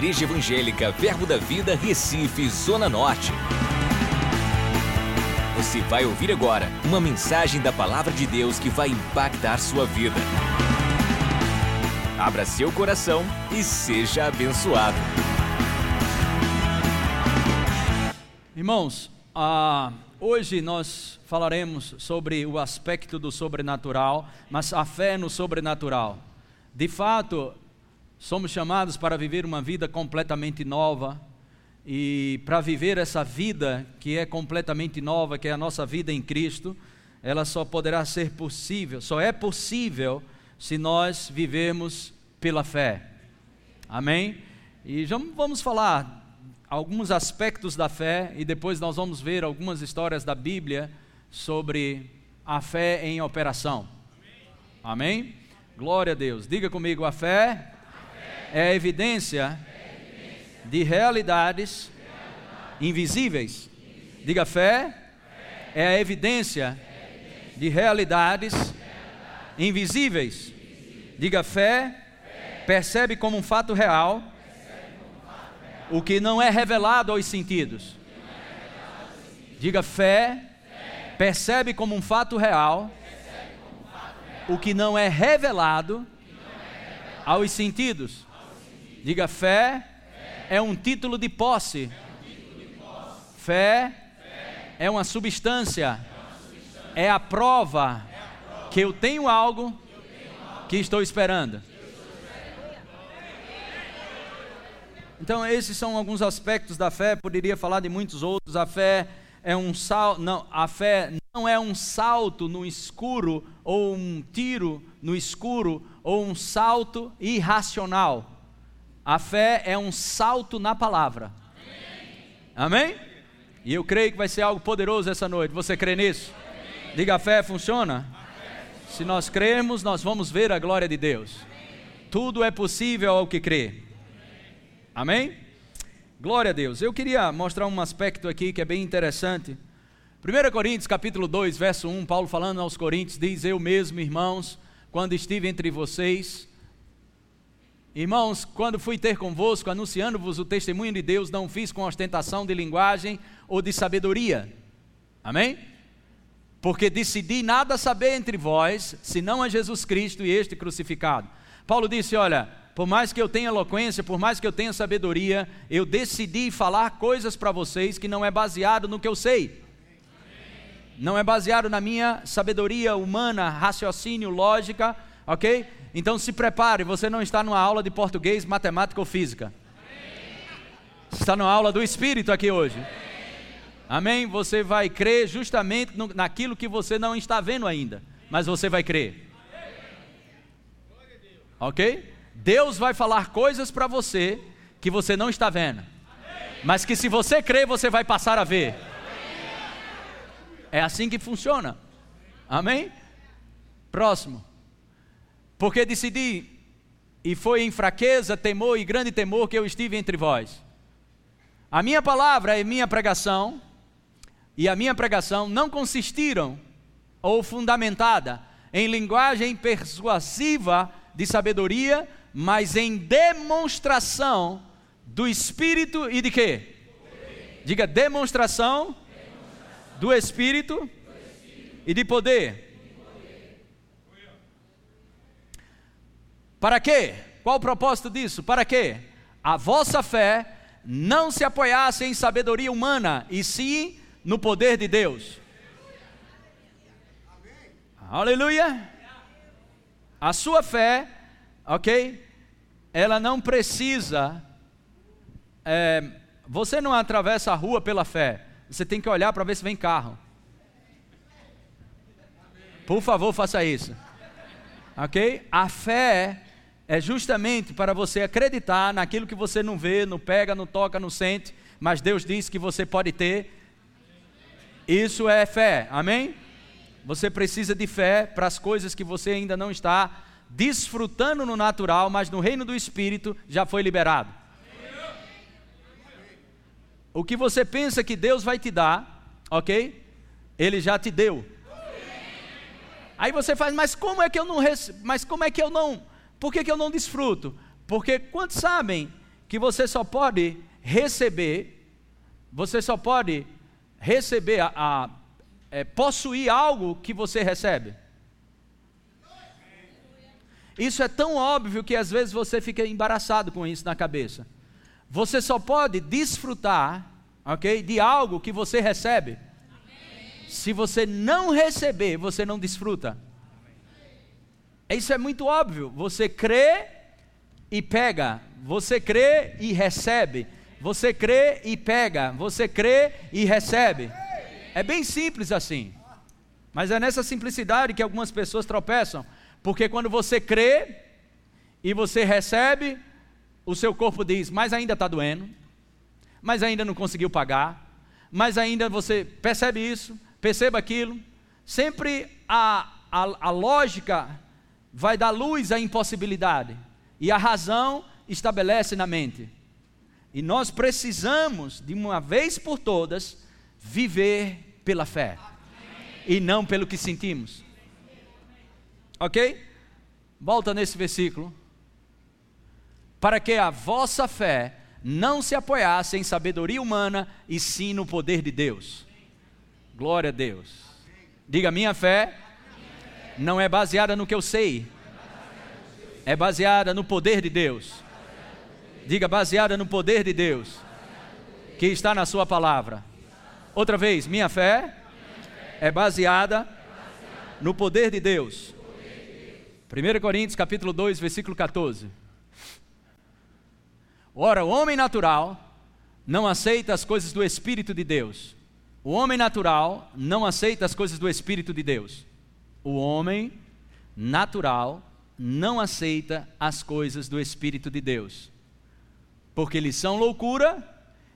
Igreja Evangélica Verbo da Vida, Recife, Zona Norte. Você vai ouvir agora uma mensagem da Palavra de Deus que vai impactar sua vida. Abra seu coração e seja abençoado. Irmãos, hoje nós falaremos sobre o aspecto do sobrenatural, mas a fé no sobrenatural. De fato, somos chamados para viver uma vida completamente nova, e para viver essa vida que é completamente nova, que é a nossa vida em Cristo, ela só poderá ser possível, só é possível se nós vivermos pela fé. Amém? E já vamos falar alguns aspectos da fé, e depois nós vamos ver algumas histórias da Bíblia sobre a fé em operação. Amém? Amém? Glória a Deus. Diga comigo, a fé, é a evidência de realidades invisíveis. Diga, fé é a evidência de realidades invisíveis. Diga, fé percebe como um fato real o que não é revelado aos sentidos. Diga, fé percebe como um fato real o que não é revelado aos sentidos. Diga, fé é um título de posse. Fé é uma substância, é a prova que eu tenho algo que estou esperando. Então esses são alguns aspectos da fé, poderia falar de muitos outros. A fé é a fé não é um salto no escuro, ou um tiro no escuro, ou um salto irracional. A fé é um salto na palavra. Amém? E eu creio que vai ser algo poderoso essa noite. Você crê nisso? Amém. Diga, a fé funciona? Se nós cremos, nós vamos ver a glória de Deus. Amém. Tudo é possível ao que crê. Amém? Glória a Deus. Eu queria mostrar um aspecto aqui que é bem interessante. 1 Coríntios capítulo 2, verso 1, Paulo falando aos Coríntios, diz: eu mesmo, irmãos, quando estive entre vocês, irmãos, quando fui ter convosco, anunciando-vos o testemunho de Deus, não fiz com ostentação de linguagem ou de sabedoria. Amém? Porque decidi nada saber entre vós, senão a Jesus Cristo e este crucificado. Paulo disse, olha, por mais que eu tenha eloquência, por mais que eu tenha sabedoria, eu decidi falar coisas para vocês que não é baseado no que eu sei. Não é baseado na minha sabedoria humana, raciocínio, lógica, ok? Então se prepare, você não está numa aula de português, matemática ou física. Você está numa aula do Espírito aqui hoje. Amém? Você vai crer justamente naquilo que você não está vendo ainda, mas você vai crer. Ok? Deus vai falar coisas para você que você não está vendo, mas que se você crer, você vai passar a ver. É assim que funciona. Amém? Próximo. Porque decidi, e foi em fraqueza, temor e grande temor que eu estive entre vós. A minha palavra e minha pregação, não consistiram, ou fundamentada, em linguagem persuasiva de sabedoria, mas em demonstração do Espírito e de quê? Diga, demonstração do Espírito e de poder. Para quê? Qual o propósito disso? Para quê? A vossa fé não se apoiasse em sabedoria humana, e sim no poder de Deus. Aleluia! A sua fé, ok? Ela não precisa, você não atravessa a rua pela fé, você tem que olhar para ver se vem carro. Por favor, faça isso. Ok? A fé é justamente para você acreditar naquilo que você não vê, não pega, não toca, não sente, mas Deus diz que você pode ter. Isso é fé, amém? Você precisa de fé para as coisas que você ainda não está desfrutando no natural, mas no reino do Espírito já foi liberado. O que você pensa que Deus vai te dar, ok? Ele já te deu. Aí você faz, mas como é que eu não desfruto? Porque quantos sabem que você só pode receber possuir algo que você recebe. Isso é tão óbvio que às vezes você fica embaraçado com isso na cabeça. Você só pode desfrutar, ok, de algo que você recebe. Amém. Se você não receber, você não desfruta. Amém. Isso é muito óbvio. Você crê e pega, você crê e recebe, você crê e pega, você crê e recebe. É bem simples assim, mas é nessa simplicidade que algumas pessoas tropeçam. Porque quando você crê e você recebe, o seu corpo diz, mas ainda está doendo, mas ainda não conseguiu pagar, mas ainda você percebe isso, perceba aquilo. Sempre a lógica vai dar luz à impossibilidade, e a razão estabelece na mente. E nós precisamos, de uma vez por todas, viver pela fé, e não pelo que sentimos. Ok? Volta nesse versículo. Para que a vossa fé não se apoiasse em sabedoria humana, e sim no poder de Deus. Glória a Deus. Diga, minha fé não é baseada no que eu sei, é baseada no poder de Deus. Diga, baseada no poder de Deus, que está na sua palavra. Outra vez, minha fé é baseada no poder de Deus. 1 Coríntios capítulo 2, versículo 14. Ora, o homem natural não aceita as coisas do Espírito de Deus. O homem natural não aceita as coisas do Espírito de Deus. O homem natural não aceita as coisas do Espírito de Deus, porque lhes são loucura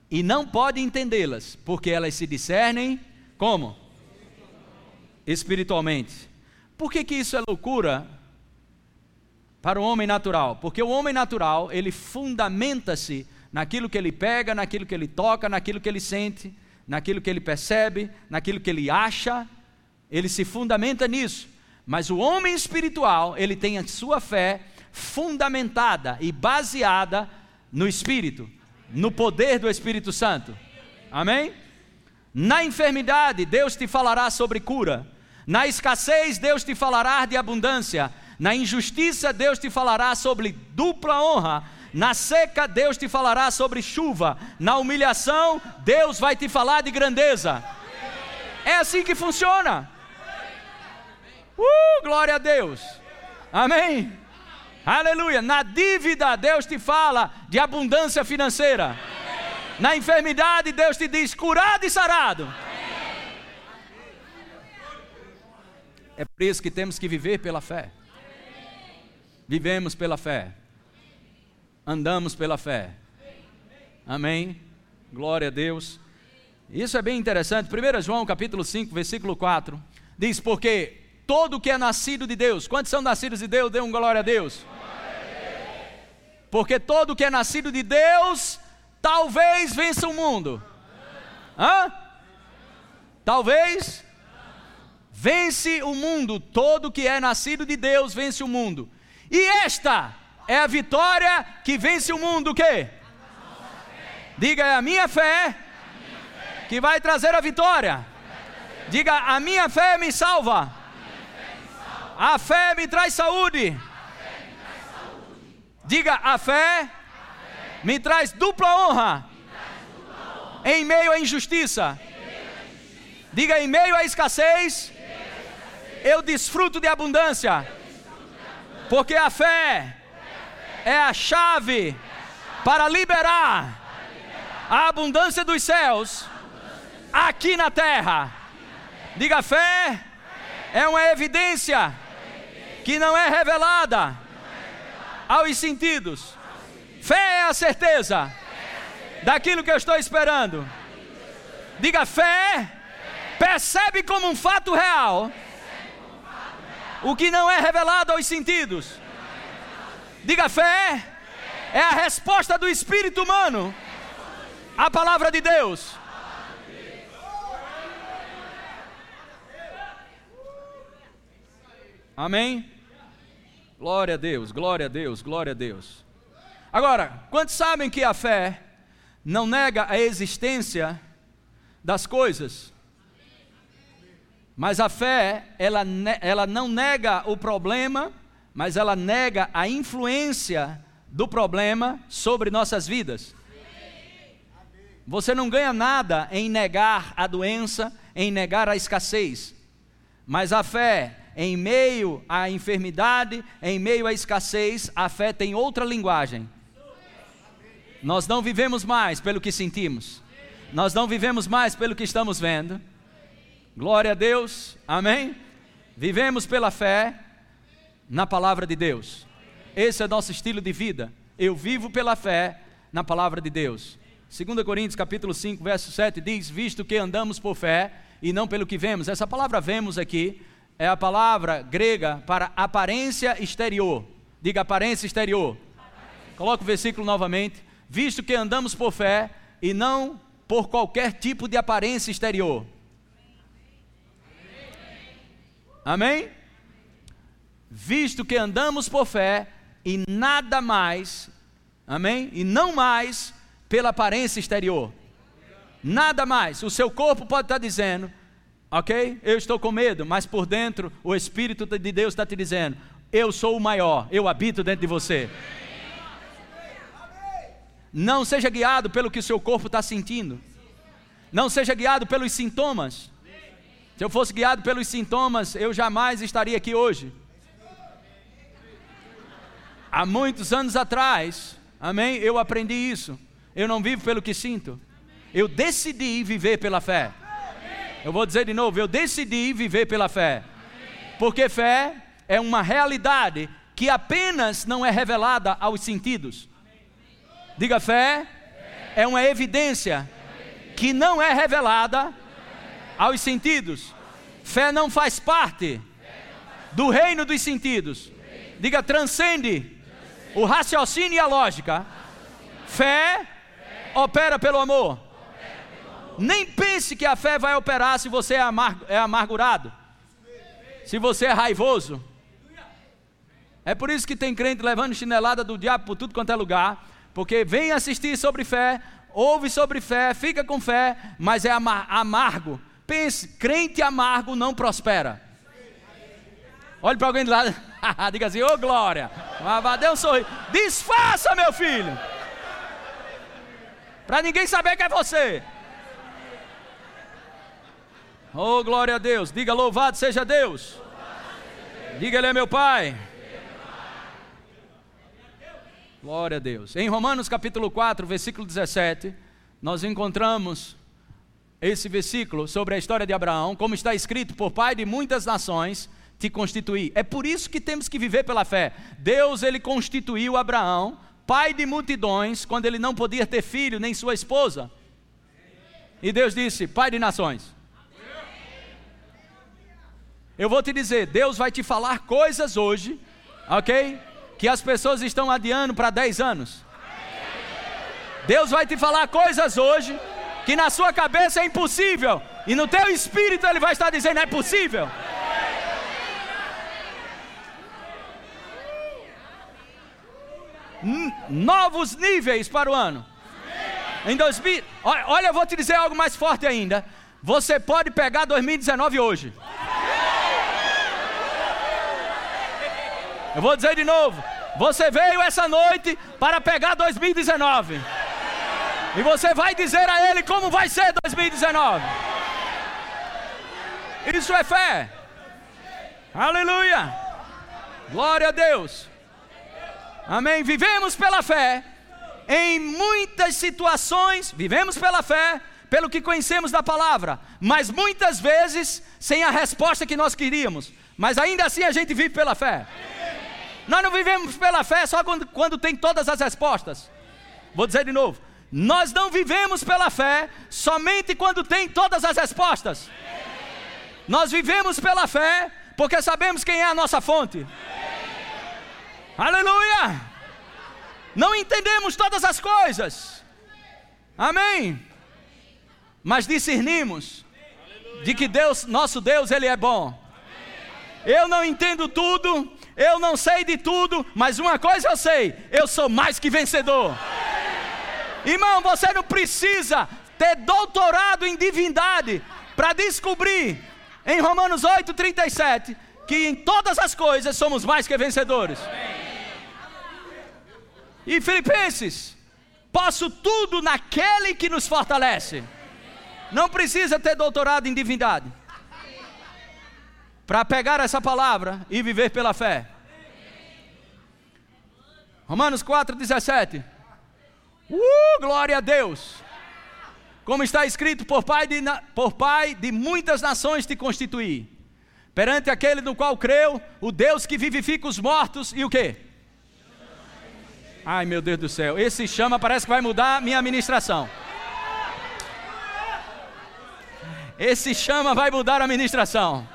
e não pode entendê-las, porque elas se discernem como? Espiritualmente. Por que isso é loucura para o homem natural? Porque o homem natural, ele fundamenta-se naquilo que ele pega, naquilo que ele toca, naquilo que ele sente, naquilo que ele percebe, naquilo que ele acha, ele se fundamenta nisso. Mas o homem espiritual, ele tem a sua fé fundamentada e baseada no Espírito, no poder do Espírito Santo. Amém? Na enfermidade, Deus te falará sobre cura. Na escassez, Deus te falará de abundância. Na injustiça, Deus te falará sobre dupla honra. Na seca, Deus te falará sobre chuva. Na humilhação, Deus vai te falar de grandeza. É assim que funciona. Glória a Deus. Amém? Aleluia. Na dívida, Deus te fala de abundância financeira. Na enfermidade, Deus te diz curado e sarado. É por isso que temos que viver pela fé. Vivemos pela fé, andamos pela fé. Amém? Glória a Deus. Isso é bem interessante. 1 João capítulo 5, versículo 4 diz, porque todo que é nascido de Deus, quantos são nascidos de Deus? Dê um glória a Deus. Porque todo que é nascido de Deus talvez vença o mundo. Hã? Talvez vence o mundo. Todo que é nascido de Deus vence o mundo. E esta é a vitória que vence o mundo, o quê? Diga, é a minha fé que vai trazer a vitória. Diga, a minha fé me salva, a fé me traz saúde. Diga, a fé me traz dupla honra em meio à injustiça. Diga, em meio à escassez, eu desfruto de abundância. Porque a fé é a chave para liberar a abundância dos céus aqui na terra. Diga, a fé é uma evidência que não é revelada aos sentidos. Fé é a certeza daquilo que eu estou esperando. Diga, fé percebe como um fato real o que não é revelado aos sentidos. Diga, fé é a resposta do espírito humano à palavra de Deus. Amém? Glória a Deus, glória a Deus, glória a Deus. Agora, quantos sabem que a fé não nega a existência das coisas? Mas a fé, ela não nega o problema, mas ela nega a influência do problema sobre nossas vidas. Você não ganha nada em negar a doença, em negar a escassez, mas a fé, em meio à enfermidade, em meio à escassez, a fé tem outra linguagem. Nós não vivemos mais pelo que sentimos, nós não vivemos mais pelo que estamos vendo. Glória a Deus, amém? Vivemos pela fé na palavra de Deus. Esse é nosso estilo de vida. Eu vivo pela fé na palavra de Deus. 2 Coríntios capítulo 5, verso 7 diz: visto que andamos por fé e não pelo que vemos. Essa palavra vemos aqui é a palavra grega para aparência exterior. Diga aparência exterior. Coloca o versículo novamente. Visto que andamos por fé e não por qualquer tipo de aparência exterior. Amém? Visto que andamos por fé e nada mais, amém? E não mais pela aparência exterior. Nada mais. O seu corpo pode estar dizendo, ok? Eu estou com medo, mas por dentro o Espírito de Deus está te dizendo, eu sou o maior, eu habito dentro de você. Não seja guiado pelo que o seu corpo está sentindo. Não seja guiado pelos sintomas. Se eu fosse guiado pelos sintomas, eu jamais estaria aqui hoje. Há muitos anos atrás, amém, eu aprendi isso. Eu não vivo pelo que sinto. Eu decidi viver pela fé. Eu vou dizer de novo, eu decidi viver pela fé. Porque fé é uma realidade que apenas não é revelada aos sentidos. Diga, fé é uma evidência que não é revelada aos sentidos. Fé não faz parte do reino dos sentidos. Diga, transcende o raciocínio e a lógica. Fé opera pelo amor. Nem pense que a fé vai operar se você é amargurado, se você é raivoso. É por isso que tem crente levando chinelada do diabo por tudo quanto é lugar, porque vem assistir sobre fé, ouve sobre fé, fica com fé, mas é amargo. Pense, crente amargo não prospera. Olhe para alguém de lado, diga assim, ô glória, dê um sorriso, disfarça meu filho, para ninguém saber que é você. Ô glória a Deus, diga louvado seja Deus, diga ele é meu pai. Glória a Deus. Em Romanos capítulo 4, versículo 17, nós encontramos esse versículo sobre a história de Abraão, como está escrito, por pai de muitas nações te constituí. É por isso que temos que viver pela fé. Deus, ele constituiu Abraão pai de multidões, quando ele não podia ter filho, nem sua esposa. E Deus disse, pai de nações. Eu vou te dizer, Deus vai te falar coisas hoje, ok? Que as pessoas estão adiando para 10 anos. Deus vai te falar coisas hoje que na sua cabeça é impossível, e no teu espírito ele vai estar dizendo, é possível. Novos níveis para o ano. Em 2000, olha, eu vou te dizer algo mais forte ainda. Você pode pegar 2019 hoje. Eu vou dizer de novo, você veio essa noite para pegar 2019. E você vai dizer a ele como vai ser 2019. Isso é fé. Aleluia. Glória a Deus. Amém. Vivemos pela fé em muitas situações. Vivemos pela fé pelo que conhecemos da palavra, mas muitas vezes sem a resposta que nós queríamos. Mas ainda assim a gente vive pela fé. Nós não vivemos pela fé só quando tem todas as respostas. Vou dizer de novo, nós não vivemos pela fé somente quando tem todas as respostas. Nós vivemos pela fé porque sabemos quem é a nossa fonte. Aleluia! Não entendemos todas as coisas, amém? Mas discernimos de que Deus, nosso Deus, ele é bom. Eu não entendo tudo, Eu não sei de tudo, mas uma coisa eu sei: eu sou mais que vencedor. Irmão, você não precisa ter doutorado em divindade para descobrir em Romanos 8:37 que em todas as coisas somos mais que vencedores. E Filipenses: posso tudo naquele que nos fortalece. Não precisa ter doutorado em divindade para pegar essa palavra e viver pela fé. Romanos 4:17. Glória a Deus! Como está escrito: por pai de muitas nações te constituí, perante aquele no qual creu, o Deus que vivifica os mortos e o quê? Ai, meu Deus do céu, esse chama parece que vai mudar minha ministração. Esse chama vai mudar a ministração.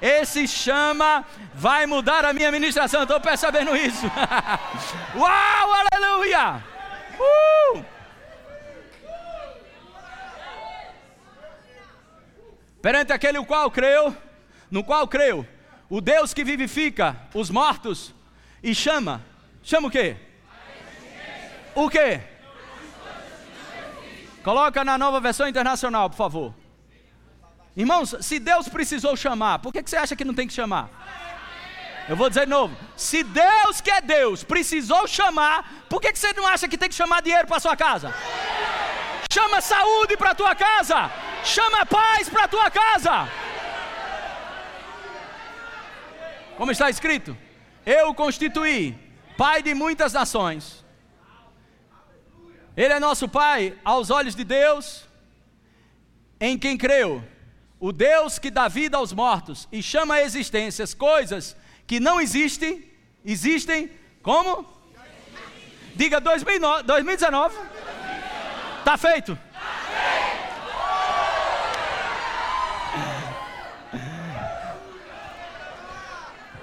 Esse chama vai mudar a minha ministração. Estou percebendo isso. Uau, aleluia! Perante aquele no qual creu, o Deus que vivifica os mortos e chama o quê? O quê? Coloca na Nova Versão Internacional, por favor. Irmãos, se Deus precisou chamar, por que você acha que não tem que chamar? Eu vou dizer de novo: se Deus, que é Deus, precisou chamar, por que você não acha que tem que chamar dinheiro para sua casa? Chama saúde para a tua casa. Chama paz para a tua casa. Como está escrito: eu o constituí pai de muitas nações. Ele é nosso pai aos olhos de Deus, em quem creu, o Deus que dá vida aos mortos e chama a existência as coisas que não existem como? Diga 2019. Está feito.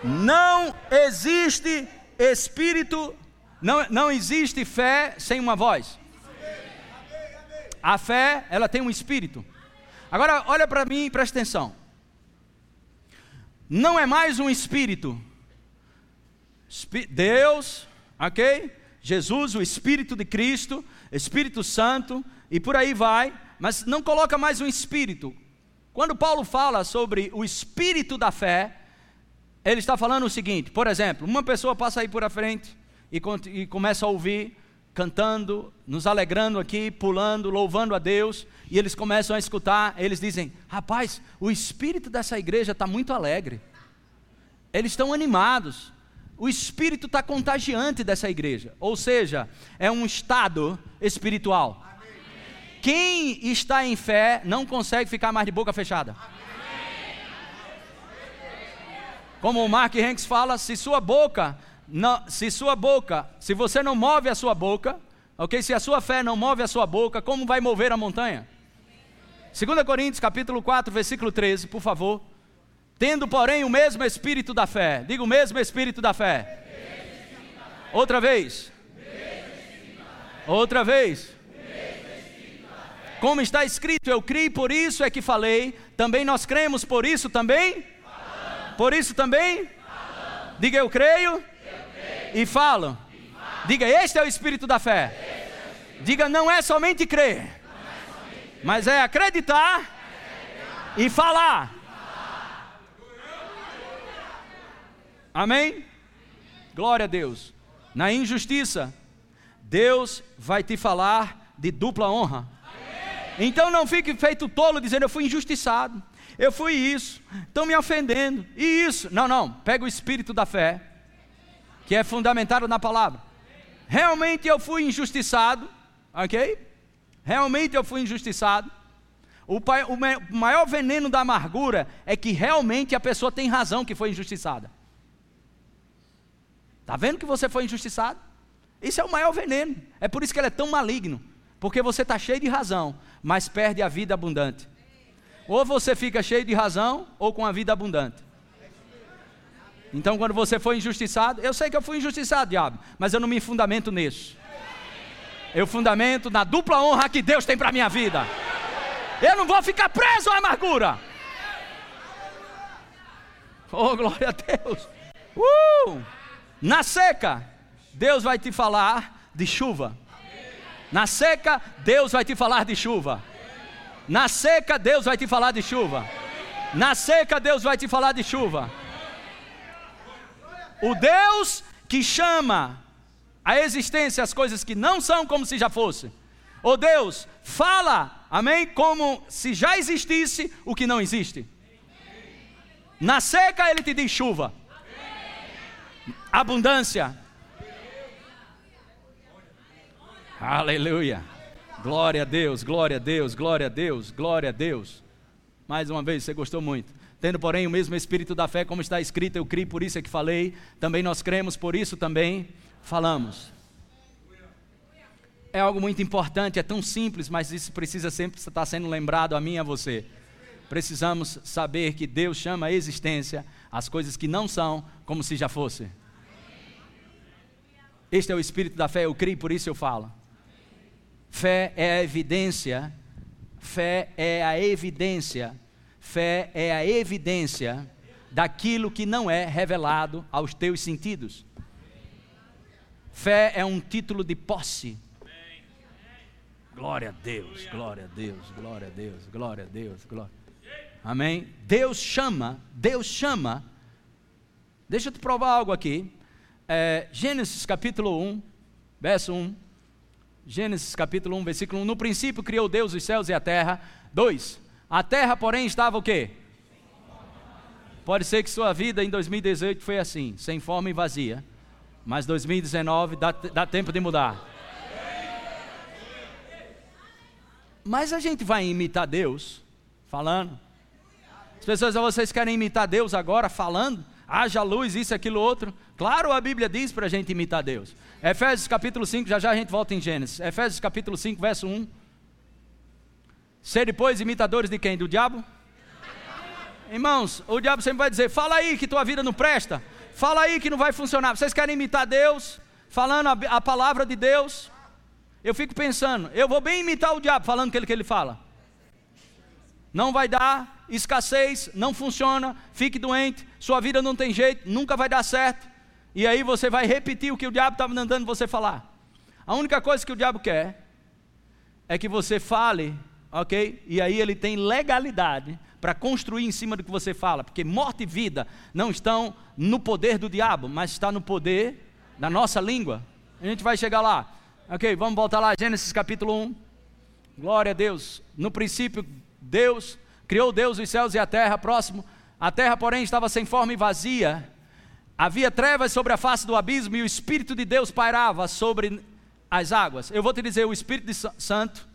Não existe espírito, não existe fé sem uma voz. A fé, ela tem um espírito. Agora olha para mim e presta atenção. Não é mais um espírito. Deus, ok? Jesus, o Espírito de Cristo, Espírito Santo e por aí vai, mas não coloca mais um espírito. Quando Paulo fala sobre o espírito da fé, ele está falando o seguinte: por exemplo, uma pessoa passa aí por a frente e começa a ouvir, cantando, nos alegrando aqui, pulando, louvando a Deus, e eles começam a escutar, eles dizem: rapaz, o espírito dessa igreja está muito alegre, eles estão animados, o espírito está contagiante dessa igreja. Ou seja, é um estado espiritual. Amém. Quem está em fé não consegue ficar mais de boca fechada. Amém. Como o Mark Hanks fala, se você não move a sua boca, ok? Se a sua fé não move a sua boca, como vai mover a montanha? 2 Coríntios capítulo 4, versículo 13, por favor. Tendo, porém, o mesmo espírito da fé. Diga: o mesmo espírito da fé. Outra vez. Outra vez. Como está escrito: eu criei, por isso é que falei. Também nós cremos, por isso também. Por isso também? Falamos. Diga: eu creio. E falo. Diga: este é o espírito da fé. Diga: não é somente crer, mas é acreditar e falar. Amém? Glória a Deus. Na injustiça, Deus vai te falar de dupla honra. Amém. Então não fique feito tolo dizendo: eu fui injustiçado, eu fui isso, estão me ofendendo, e isso. Não, pega o espírito da fé, que é fundamentado na palavra. Realmente eu fui injustiçado, ok? Realmente eu fui injustiçado. O maior veneno da amargura é que realmente a pessoa tem razão que foi injustiçada. Está vendo que você foi injustiçado? Isso é o maior veneno. É por isso que ele é tão maligno, porque você está cheio de razão, mas perde a vida abundante. Ou você fica cheio de razão, ou com a vida abundante. Então, quando você for injustiçado, eu sei que eu fui injustiçado, diabo, mas eu não me fundamento nisso. Eu fundamento na dupla honra que Deus tem para a minha vida. Eu não vou ficar preso à amargura. Oh, glória a Deus. Na seca, Deus vai te falar de chuva. Na seca, Deus vai te falar de chuva. Na seca, Deus vai te falar de chuva. Na seca, Deus vai te falar de chuva. O Deus que chama a existência as coisas que não são como se já fosse. Ô Deus, fala, amém, como se já existisse o que não existe. Na seca Ele te diz chuva, abundância. Aleluia, glória a Deus, glória a Deus, glória a Deus, glória a Deus. Mais uma vez, você gostou muito. Tendo porém o mesmo espírito da fé, como está escrito, eu criei, por isso é que falei, também nós cremos, por isso também falamos. É algo muito importante, é tão simples, mas isso precisa sempre estar sendo lembrado a mim e a você. Precisamos saber que Deus chama a existência as coisas que não são como se já fosse. Este é o espírito da fé, eu creio, por isso eu falo. Fé é a evidência, fé é a evidência, fé é a evidência daquilo que não é revelado aos teus sentidos. Fé é um título de posse. Glória a Deus, glória a Deus, glória a Deus, glória a Deus, glória. Amém? Deus chama, deixa eu te provar algo aqui, Gênesis capítulo 1, verso 1, Gênesis capítulo 1, versículo 1, no princípio criou Deus os céus e a terra. 2, a terra porém estava o quê? Pode ser que sua vida em 2018 foi assim, sem forma e vazia, mas 2019 dá tempo de mudar. Mas a gente vai imitar Deus falando. As pessoas, vocês querem imitar Deus agora falando? Haja luz, isso, aquilo, outro. Claro, a Bíblia diz para a gente imitar Deus. Efésios capítulo 5, já já a gente volta em Gênesis. Efésios capítulo 5, verso 1. Ser depois imitadores de quem? Do diabo? Irmãos, o diabo sempre vai dizer, fala aí que tua vida não presta. Fala aí que não vai funcionar. Vocês querem imitar Deus falando a palavra de Deus? Eu fico pensando, eu vou bem imitar o diabo falando aquilo que ele fala. Não vai dar, escassez, não funciona, fique doente, sua vida não tem jeito, nunca vai dar certo. E aí você vai repetir o que o diabo estava mandando você falar. A única coisa que o diabo quer é que você fale, ok? E aí ele tem legalidade para construir em cima do que você fala, porque morte e vida não estão no poder do diabo, mas está no poder da nossa língua. A gente vai chegar lá. Ok, vamos voltar lá, Gênesis capítulo 1, glória a Deus, no princípio Deus, criou Deus os céus e a terra, próximo, a terra porém estava sem forma e vazia, havia trevas sobre a face do abismo e o Espírito de Deus pairava sobre as águas. Eu vou te dizer, o Espírito Santo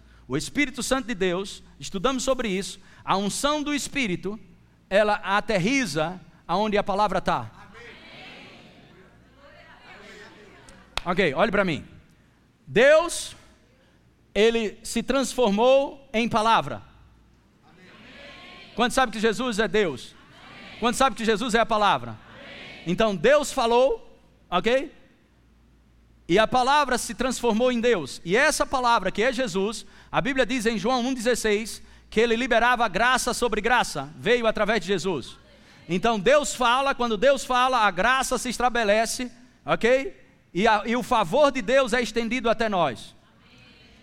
de Deus, estudamos sobre isso, a unção do Espírito, ela aterriza aonde a palavra está. Ok, olhe para mim. Deus, Ele se transformou em palavra. Quantos sabem que Jesus é Deus? Quantos sabem que Jesus é a palavra? Amém. Então Deus falou, ok? E a palavra se transformou em Deus. E essa palavra que é Jesus, a Bíblia diz em João 1,16, que Ele liberava graça sobre graça, veio através de Jesus. Então Deus fala, quando Deus fala, a graça se estabelece, ok? E o favor de Deus é estendido até nós.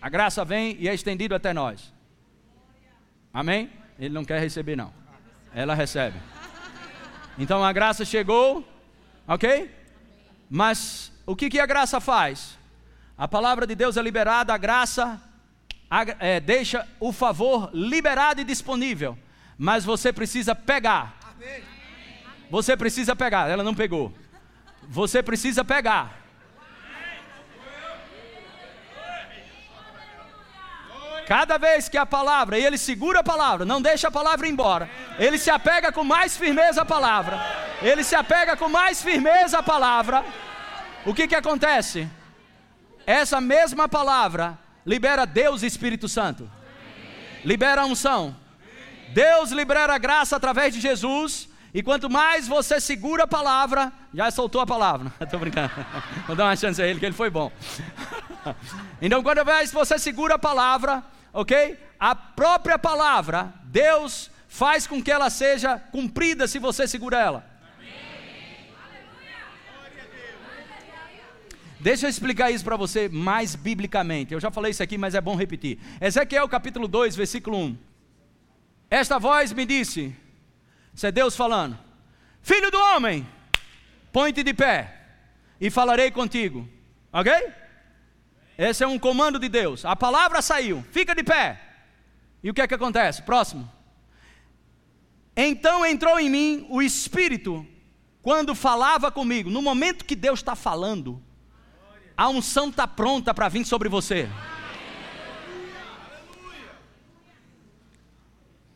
A graça vem e é estendido até nós. Amém? Ele não quer receber não. Ela recebe. Então a graça chegou, ok? Mas o que a graça faz? A palavra de Deus é liberada, a graça deixa o favor liberado e disponível. Mas você precisa pegar. Você precisa pegar. Ela não pegou. Você precisa pegar. Cada vez que a palavra, e ele segura a palavra, não deixa a palavra embora, ele se apega com mais firmeza à palavra, ele se apega com mais firmeza à palavra, o que acontece? Essa mesma palavra libera Deus e Espírito Santo, libera a unção, Deus libera a graça através de Jesus, e quanto mais você segura a palavra, já soltou a palavra, estou brincando, vou dar uma chance a ele que ele foi bom, então quando você segura a palavra, ok? A própria palavra, Deus faz com que ela seja cumprida se você segura ela. Amém. Deixa eu explicar isso para você mais biblicamente. Eu já falei isso aqui, mas é bom repetir. Ezequiel capítulo 2, versículo 1. Esta voz me disse, isso é Deus falando: filho do homem, põe-te de pé e falarei contigo. Ok? Esse é um comando de Deus. A palavra saiu, fica de pé. E o que é que acontece? Próximo. Então entrou em mim o Espírito quando falava comigo. No momento que Deus está falando, a unção está pronta para vir sobre você.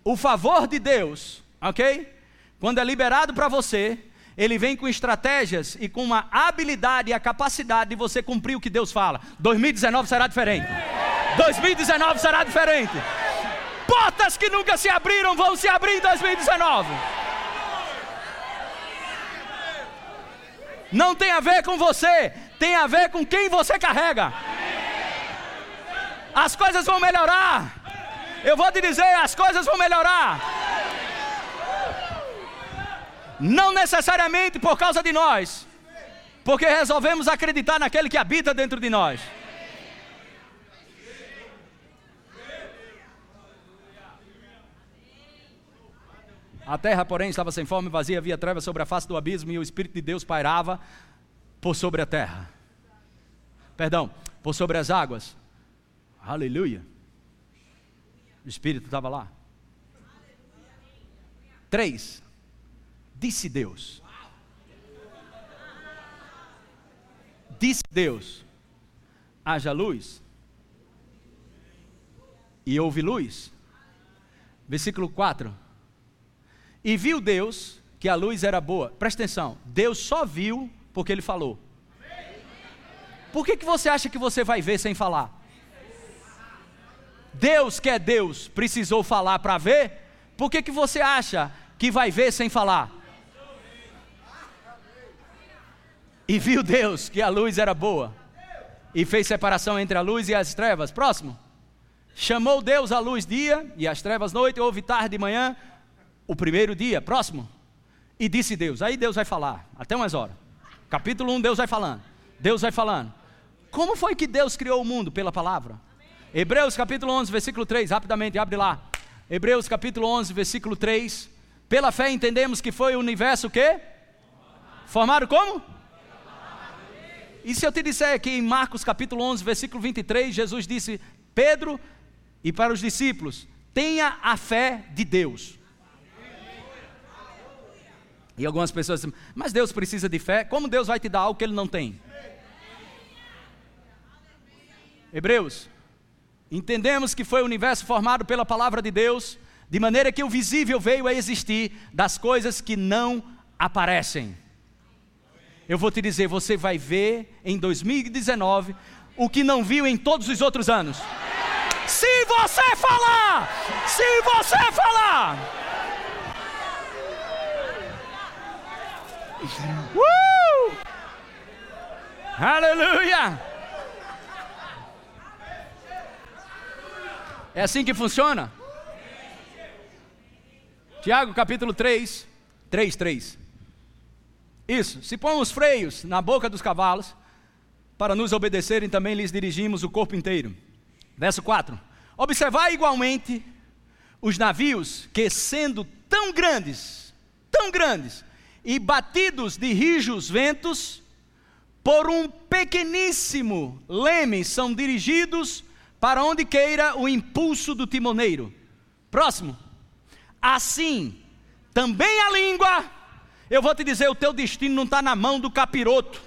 O favor de Deus, ok? Quando é liberado para você, ele vem com estratégias e com uma habilidade e a capacidade de você cumprir o que Deus fala. 2019 será diferente. 2019 será diferente. Portas que nunca se abriram vão se abrir em 2019. Não tem a ver com você, tem a ver com quem você carrega. As coisas vão melhorar. Eu vou te dizer, as coisas vão melhorar. Não necessariamente por causa de nós, porque resolvemos acreditar naquele que habita dentro de nós. A terra, porém, estava sem forma e vazia, havia trevas sobre a face do abismo, e o Espírito de Deus pairava por sobre a terra. Perdão, por sobre as águas. Aleluia. O Espírito estava lá. 3. Disse Deus. Disse Deus: haja luz. E houve luz. Versículo 4. E viu Deus que a luz era boa. Presta atenção, Deus só viu porque ele falou. Por que você acha que você vai ver sem falar? Deus, que é Deus, precisou falar para ver. Por que você acha que vai ver sem falar? E viu Deus que a luz era boa, e fez separação entre a luz e as trevas. Próximo. Chamou Deus a luz dia, e as trevas noite. Houve tarde e manhã, o primeiro dia. Próximo. E disse Deus. Aí Deus vai falar, até umas horas. Capítulo 1, Deus vai falando. Deus vai falando. Como foi que Deus criou o mundo? Pela palavra. Amém. Hebreus capítulo 11, versículo 3, rapidamente, abre lá. Hebreus capítulo 11, versículo 3. Pela fé entendemos que foi o universo o quê? Formado como? E se eu te disser que em Marcos capítulo 11, versículo 23, Jesus disse: Pedro, e para os discípulos, tenha a fé de Deus. E algumas pessoas dizem: mas Deus precisa de fé. Como Deus vai te dar algo que ele não tem? Hebreus. Entendemos que foi o universo formado pela palavra de Deus, de maneira que o visível veio a existir das coisas que não aparecem. Eu vou te dizer, você vai ver em 2019 o que não viu em todos os outros anos. Se você falar! Se você falar! Aleluia! É assim que funciona? Tiago capítulo 3, 3. Isso, se põem os freios na boca dos cavalos, para nos obedecerem também lhes dirigimos o corpo inteiro. Verso 4. Observai igualmente os navios que, sendo tão grandes, e batidos de rijos ventos, por um pequeníssimo leme são dirigidos para onde queira o impulso do timoneiro. Próximo. Assim, também a língua, eu vou te dizer, o teu destino não está na mão do capiroto,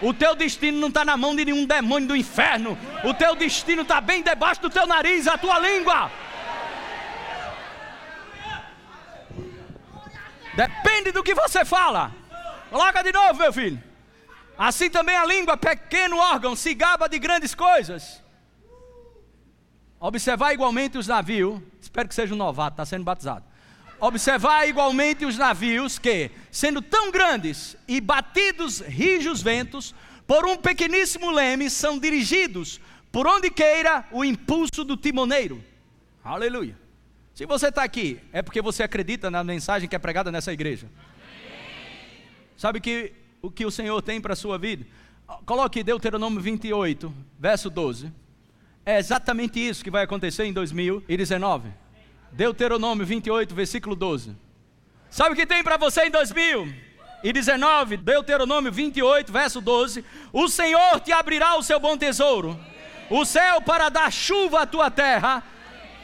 o teu destino não está na mão de nenhum demônio do inferno, o teu destino está bem debaixo do teu nariz, a tua língua. Depende do que você fala. Coloca de novo, meu filho. Assim também a língua, pequeno órgão, se gaba de grandes coisas. Observar igualmente os navios. Espero que seja um novato, está sendo batizado. Observar igualmente os navios que, sendo tão grandes e batidos rijos ventos, por um pequeníssimo leme são dirigidos por onde queira o impulso do timoneiro. Aleluia. Se você está aqui, é porque você acredita na mensagem que é pregada nessa igreja. Sabe que o Senhor tem para a sua vida? Coloque Deuteronômio 28, verso 12. É exatamente isso que vai acontecer em 2019. Deuteronômio 28, versículo 12. Sabe o que tem para você em 2019? Deuteronômio 28, verso 12. O Senhor te abrirá o seu bom tesouro, o céu para dar chuva à tua terra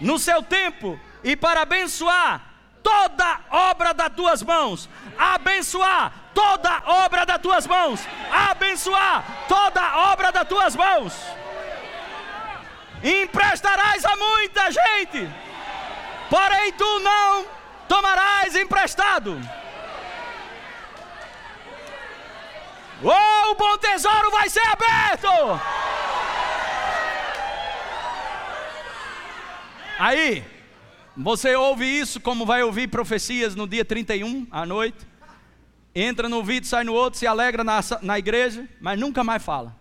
no seu tempo e para abençoar toda obra das tuas mãos. Abençoar toda obra das tuas mãos. Abençoar toda obra das tuas mãos. Emprestarás a muita gente, porém tu não tomarás emprestado. Oh, o bom tesouro vai ser aberto. Aí, você ouve isso como vai ouvir profecias no dia 31 à noite. Entra num vídeo, sai no outro, se alegra na igreja, mas nunca mais fala.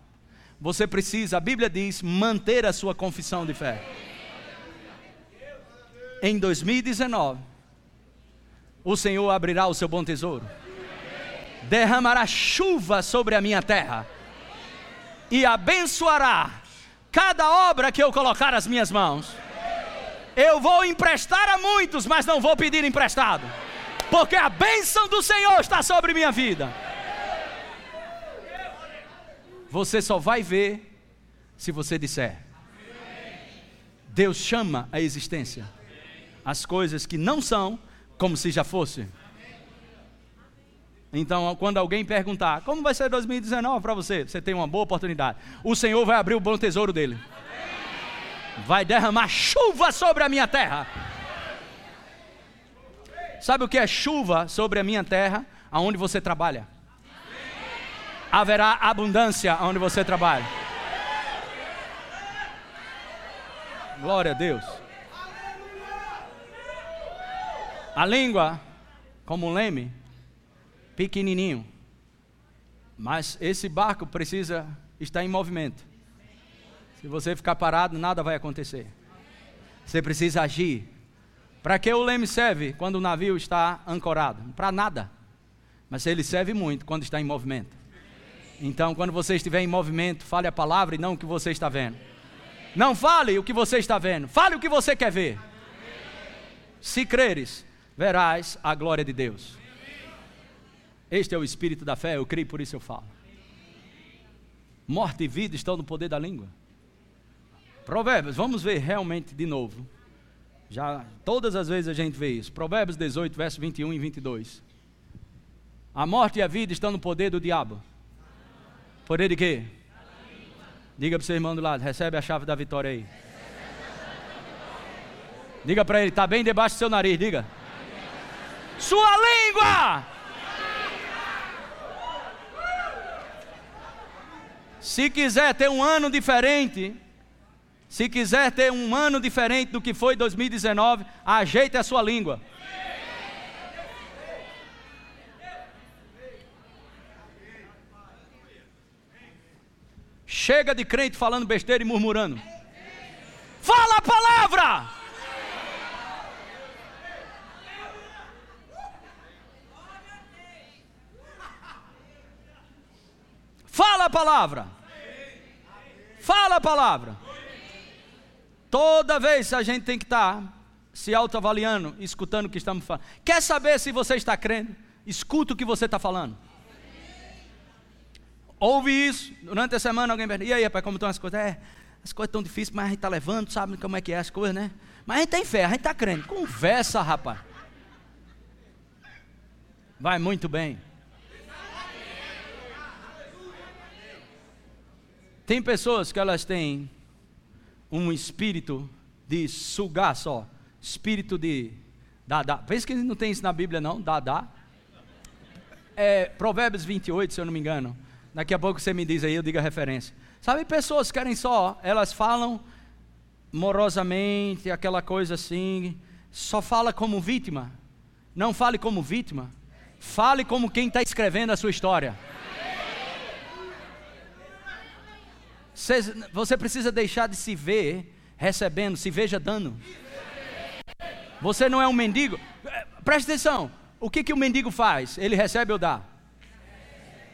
Você precisa, a Bíblia diz, manter a sua confissão de fé. Em 2019, o Senhor abrirá o seu bom tesouro, derramará chuva sobre a minha terra e abençoará cada obra que eu colocar as minhas mãos. Eu vou emprestar a muitos, mas não vou pedir emprestado, porque a bênção do Senhor está sobre minha vida. Você só vai ver se você disser. Deus chama a existência as coisas que não são como se já fosse. Então, quando alguém perguntar, como vai ser 2019 para você? Você tem uma boa oportunidade. O Senhor vai abrir o bom tesouro dele. Vai derramar chuva sobre a minha terra. Sabe o que é chuva sobre a minha terra? Aonde você trabalha. Haverá abundância aonde você trabalha. Glória a Deus. A língua, como um leme, pequenininho. Mas esse barco precisa estar em movimento. Se você ficar parado, nada vai acontecer. Você precisa agir. Para que o leme serve quando o navio está ancorado? Para nada. Mas ele serve muito quando está em movimento. Então, quando você estiver em movimento, fale a palavra e não o que você está vendo. Não fale o que você está vendo, fale o que você quer ver. Se creres, verás a glória de Deus. Este é o espírito da fé, eu creio, por isso eu falo. Morte e vida estão no poder da língua. Provérbios, vamos ver realmente de novo. Já todas as vezes a gente vê isso. Provérbios 18, versos 21 e 22. A morte e a vida estão no poder do diabo. Poder de quê? Diga para o seu irmão do lado, recebe a chave da vitória aí. Diga para ele, está bem debaixo do seu nariz, diga. Sua língua! Se quiser ter um ano diferente, se quiser ter um ano diferente do que foi 2019, ajeite a sua língua. Chega de crente falando besteira e murmurando. Fala a palavra! Fala a palavra! Fala a palavra! Toda vez a gente tem que estar se autoavaliando, escutando o que estamos falando. Quer saber se você está crendo? Escuta o que você está falando. Ouve isso, durante a semana alguém pergunta, e aí rapaz, como estão as coisas? As coisas estão difíceis, mas a gente está levando, sabe como é que é as coisas, né? Mas a gente tem fé, a gente está crendo. Conversa, rapaz. Vai muito bem. Tem pessoas que elas têm um espírito de sugar só, espírito de dadá. Pensa que não tem isso na Bíblia não, dadá. Provérbios 28, se eu não me engano. Daqui a pouco você me diz aí, eu digo a referência. Sabe, pessoas querem só, elas falam morosamente, aquela coisa assim, só fala como vítima. Não fale como vítima, fale como quem está escrevendo a sua história. Você precisa deixar de se ver recebendo, se veja dando. Você não é um mendigo. Presta atenção, o que o mendigo faz? Ele recebe ou dá?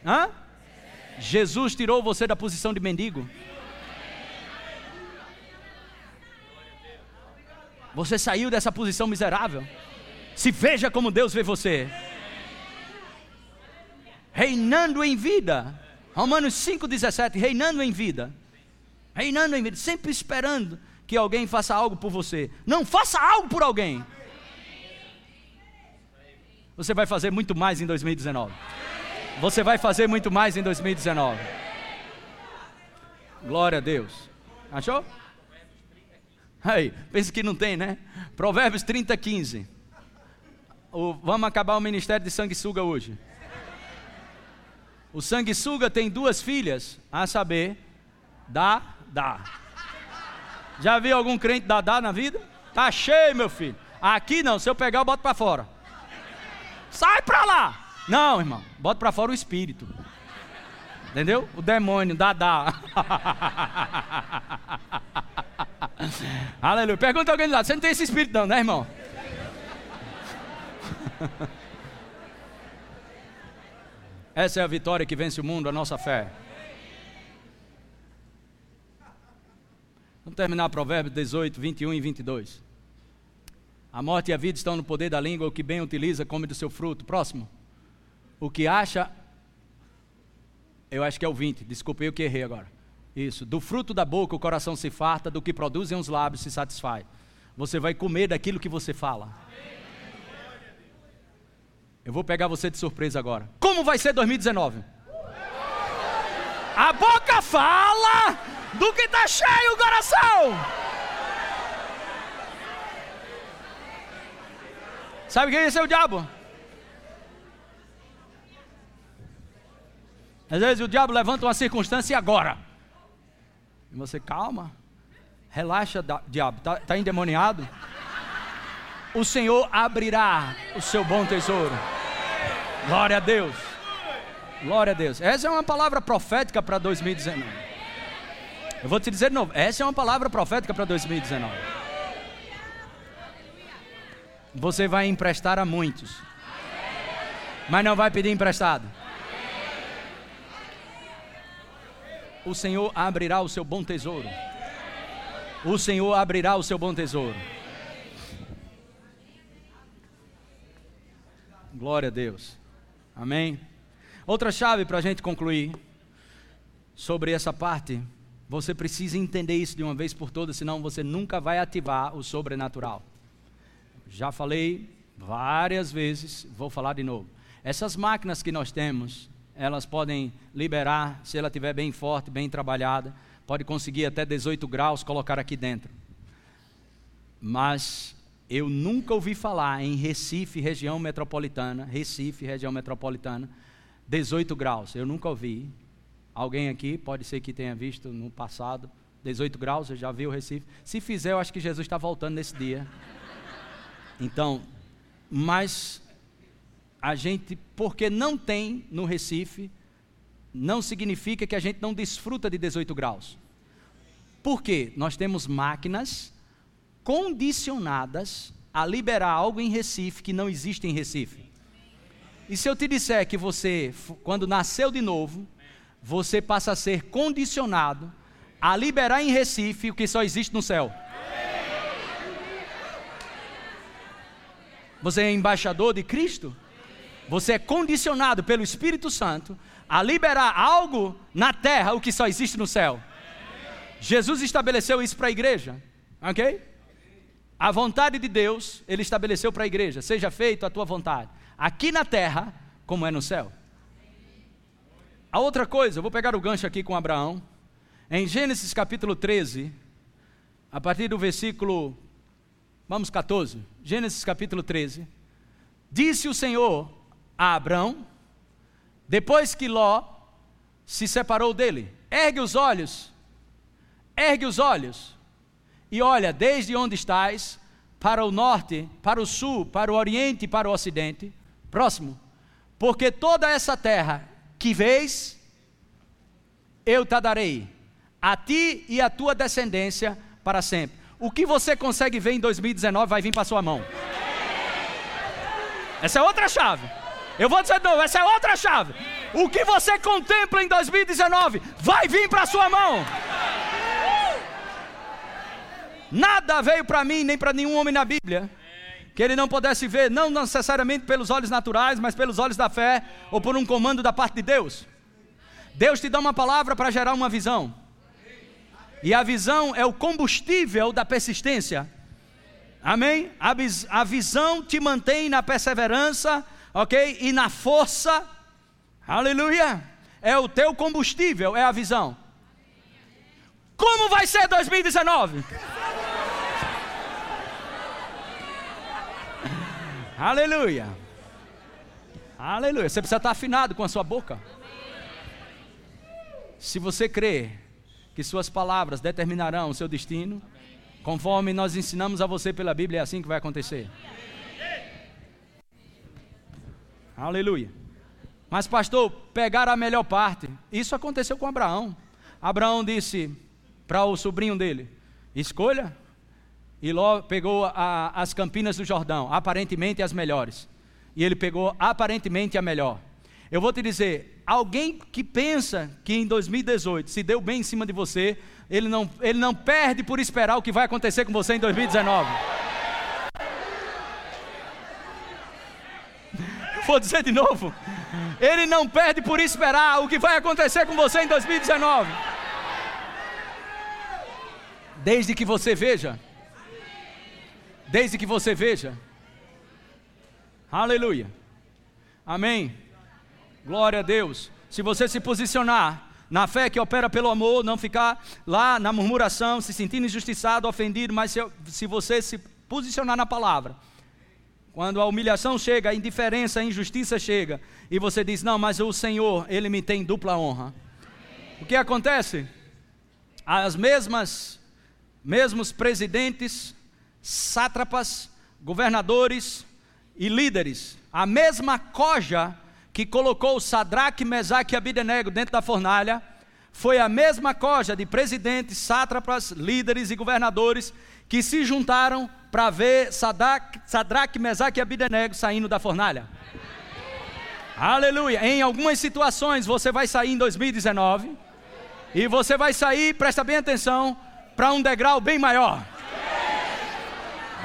Hã? Jesus tirou você da posição de mendigo. Você saiu dessa posição miserável. Se veja como Deus vê você. Reinando em vida. Romanos 5,17. Reinando em vida. Reinando em vida. Sempre esperando que alguém faça algo por você. Não faça algo por alguém. Você vai fazer muito mais em 2019. Você vai fazer muito mais em 2019. Glória a Deus. Achou? Aí, pensa que não tem, né? Provérbios 30:15. Vamos acabar o ministério de sanguessuga hoje. O sanguessuga tem duas filhas, a saber, Dá. Já viu algum crente Dá na vida? Tá cheio, meu filho. Aqui não, se eu pegar eu boto pra fora. Sai pra lá. Não, irmão, bota pra fora o espírito. Entendeu? O demônio, Dá. Aleluia. Pergunta alguém do lado, você não tem esse espírito não, né, irmão? Essa é a vitória que vence o mundo, a nossa fé. Vamos terminar Provérbios 18, 21 e 22. A morte e a vida estão no poder da língua, o que bem utiliza come do seu fruto. Próximo. O que acha, eu acho que é o 20, desculpe, eu que errei agora. Isso, do fruto da boca o coração se farta, do que produzem os lábios se satisfaz. Você vai comer daquilo que você fala. Eu vou pegar você de surpresa agora. Como vai ser 2019? A boca fala do que está cheio o coração. Sabe quem é o diabo? Às vezes o diabo levanta uma circunstância e agora. E você, calma, relaxa, diabo, tá endemoniado? O Senhor abrirá o seu bom tesouro. Glória a Deus. Glória a Deus. Essa é uma palavra profética para 2019. Eu vou te dizer de novo, essa é uma palavra profética para 2019. Você vai emprestar a muitos, mas não vai pedir emprestado. O Senhor abrirá o seu bom tesouro. O Senhor abrirá o seu bom tesouro. Glória a Deus. Amém? Outra chave para a gente concluir sobre essa parte. Você precisa entender isso de uma vez por todas, senão você nunca vai ativar o sobrenatural. Já falei várias vezes, vou falar de novo. Essas máquinas que nós temos, elas podem liberar, se ela estiver bem forte, bem trabalhada, pode conseguir até 18 graus colocar aqui dentro. Mas eu nunca ouvi falar em Recife, região metropolitana, 18 graus. Eu nunca ouvi. Alguém aqui, pode ser que tenha visto no passado, 18 graus, eu já vi o Recife. Se fizer, eu acho que Jesus está voltando nesse dia. Então, mas... a gente, porque não tem no Recife, não significa que a gente não desfruta de 18 graus. Por quê? Nós temos máquinas condicionadas a liberar algo em Recife que não existe em Recife. E se eu te disser que você, quando nasceu de novo, você passa a ser condicionado a liberar em Recife o que só existe no céu. Você é embaixador de Cristo? Você é condicionado pelo Espírito Santo a liberar algo na terra, o que só existe no céu. Jesus estabeleceu isso para a igreja, ok? A vontade de Deus, Ele estabeleceu para a igreja, seja feita a tua vontade, aqui na terra, como é no céu. A outra coisa, eu vou pegar o gancho aqui com Abraão, em Gênesis capítulo 13, a partir do versículo, 14, Gênesis capítulo 13, disse o Senhor a Abrão, depois que Ló se separou dele, ergue os olhos, e olha desde onde estás, para o norte, para o sul, para o oriente e para o ocidente, próximo, porque toda essa terra que vês, eu te darei, a ti e a tua descendência para sempre. O que você consegue ver em 2019 vai vir para a sua mão. Essa é outra chave. Eu vou dizer de novo, essa é outra chave. O que você contempla em 2019 vai vir para a sua mão. Nada veio para mim nem para nenhum homem na Bíblia que ele não pudesse ver, não necessariamente pelos olhos naturais, mas pelos olhos da fé, ou por um comando da parte de Deus. Deus te dá uma palavra para gerar uma visão, e a visão é o combustível da persistência. Amém? A visão te mantém na perseverança, ok? E na força. Aleluia! É o teu combustível, é a visão. Como vai ser 2019? Aleluia! Aleluia! Você precisa estar afinado com a sua boca. Se você crê que suas palavras determinarão o seu destino, conforme nós ensinamos a você pela Bíblia, é assim que vai acontecer. Aleluia. Mas pastor, pegar a melhor parte. Isso aconteceu com Abraão. Abraão disse para o sobrinho dele: escolha. E Ló pegou as campinas do Jordão, aparentemente as melhores. E ele pegou aparentemente a melhor. Eu vou te dizer, alguém que pensa que em 2018 se deu bem em cima de você, ele não perde por esperar o que vai acontecer com você em 2019. Vou dizer de novo, ele não perde por esperar o que vai acontecer com você em 2019. Desde que você veja. Aleluia. Amém. Glória a Deus. Se você se posicionar na fé que opera pelo amor, não ficar lá na murmuração, se sentindo injustiçado, ofendido, mas se você se posicionar na palavra, quando a humilhação chega, a indiferença, a injustiça chega, e você diz: não, mas o Senhor, Ele me tem dupla honra. O que acontece? As mesmos presidentes, sátrapas, governadores e líderes, a mesma coja que colocou Sadraque, Mesaque e Abidenego dentro da fornalha, foi a mesma coja de presidentes, sátrapas, líderes e governadores que se juntaram para ver Sadraque, Mesaque e Abidenego saindo da fornalha. Aleluia! Em algumas situações você vai sair em 2019, e você vai sair, presta bem atenção, para um degrau bem maior.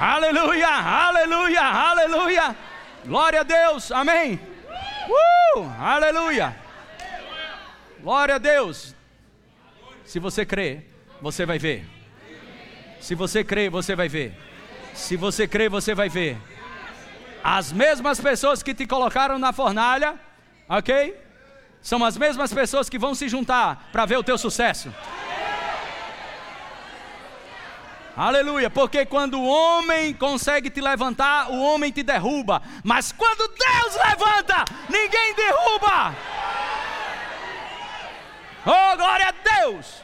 Aleluia, aleluia, aleluia! Glória a Deus, amém! Aleluia! Glória a Deus! Se você crê, você vai ver. Se você crê, você vai ver. Se você crê, você vai ver. As mesmas pessoas que te colocaram na fornalha, ok? São as mesmas pessoas que vão se juntar para ver o teu sucesso. Aleluia, porque quando o homem consegue te levantar, o homem te derruba. Mas quando Deus levanta, ninguém derruba. Oh, glória a Deus!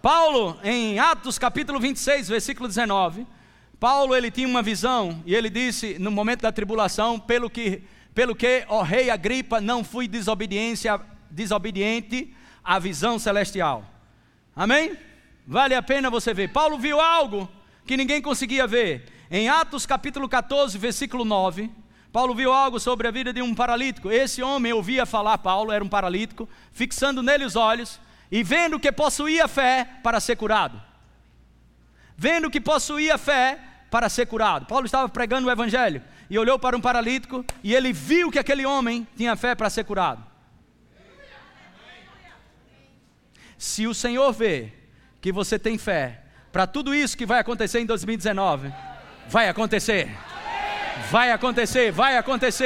Paulo, em Atos capítulo 26, versículo 19, Paulo, ele tinha uma visão, e ele disse, no momento da tribulação: pelo que ó rei Agripa, não fui desobediente à visão celestial. Amém? Vale a pena você ver. Paulo viu algo que ninguém conseguia ver. Em Atos capítulo 14, versículo 9, Paulo viu algo sobre a vida de um paralítico. Esse homem ouvia falar, Paulo era um paralítico, fixando nele os olhos e vendo que possuía fé para ser curado. Paulo estava pregando o evangelho e olhou para um paralítico e ele viu que aquele homem tinha fé para ser curado. Se o Senhor vê que você tem fé para tudo isso que vai acontecer em 2019, vai acontecer. Vai acontecer.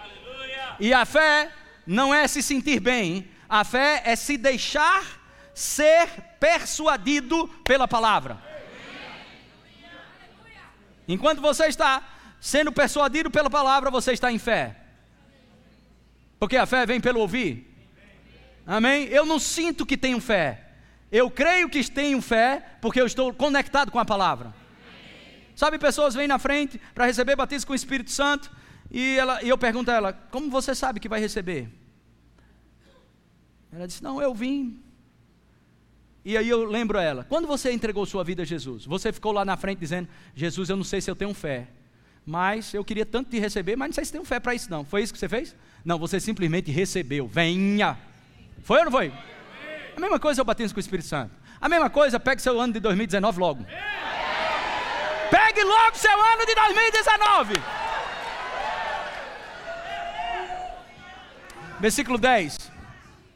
Aleluia. E a fé não é se sentir bem, a fé é se deixar ser persuadido pela palavra. Enquanto você está sendo persuadido pela palavra, você está em fé. Porque a fé vem pelo ouvir. Amém? Eu não sinto que tenho fé. Eu creio que tenho fé porque eu estou conectado com a palavra. Sabe, pessoas vêm na frente para receber batismo com o Espírito Santo e eu pergunto a ela: como você sabe que vai receber? Ela disse: não, eu vim. E aí eu lembro a ela: quando você entregou sua vida a Jesus, você ficou lá na frente dizendo: Jesus, eu não sei se eu tenho fé, mas eu queria tanto te receber, mas não sei se tenho fé para isso não. Foi isso que você fez? Não, você simplesmente recebeu. Venha. Foi ou não foi? A mesma coisa eu batismo com o Espírito Santo. A mesma coisa, pegue seu ano de 2019 logo. Pegue logo seu ano de 2019. Versículo 10.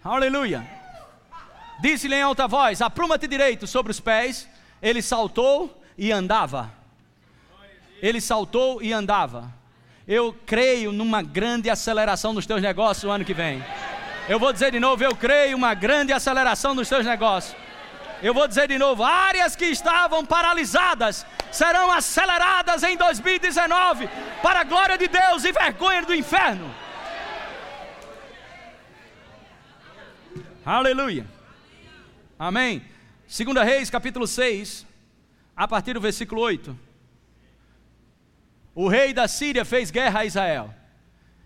Aleluia. Disse-lhe em alta voz: apruma-te direito sobre os pés. Ele saltou e andava. Ele saltou e andava. Eu creio numa grande aceleração nos teus negócios o ano que vem. Eu vou dizer de novo, eu creio uma grande aceleração nos teus negócios. Eu vou dizer de novo, áreas que estavam paralisadas serão aceleradas em 2019 para a glória de Deus e vergonha do inferno. Aleluia. Amém. Segunda Reis, capítulo 6, a partir do versículo 8. O rei da Síria fez guerra a Israel.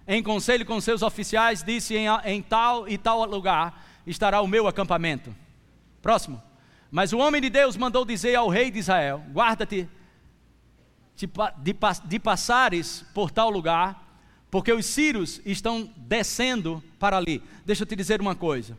Em conselho com seus oficiais, disse: em tal e tal lugar estará o meu acampamento. Próximo. Mas o homem de Deus mandou dizer ao rei de Israel: guarda-te de passares por tal lugar, porque os sírios estão descendo para ali. Deixa eu te dizer uma coisa.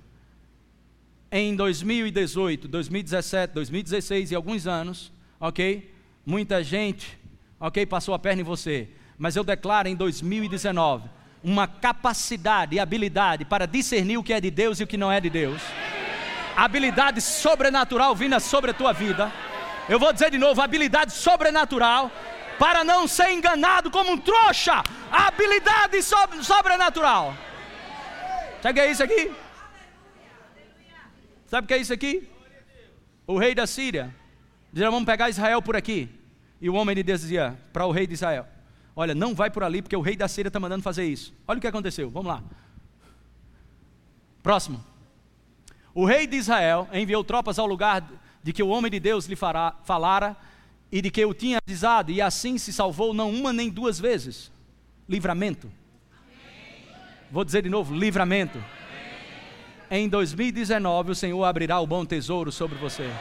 Em 2018, 2017, 2016 e alguns anos, ok? Muita gente, ok? Passou a perna em você. Mas eu declaro em 2019 uma capacidade e habilidade para discernir o que é de Deus e o que não é de Deus. Habilidade sobrenatural vinda sobre a tua vida. Eu vou dizer de novo, habilidade sobrenatural para não ser enganado como um trouxa. Habilidade sobrenatural. Sabe o que é isso aqui? Sabe o que é isso aqui? O rei da Síria dizia: vamos pegar Israel por aqui. E o homem de Deus dizia para o rei de Israel: olha, não vai por ali porque o rei da Síria está mandando fazer isso. Olha o que aconteceu, vamos lá. Próximo. O rei de Israel enviou tropas ao lugar de que o homem de Deus lhe falara e de que o tinha avisado, e assim se salvou não uma nem duas vezes. Livramento. Vou dizer de novo, livramento. Em 2019 o Senhor abrirá o bom tesouro sobre você.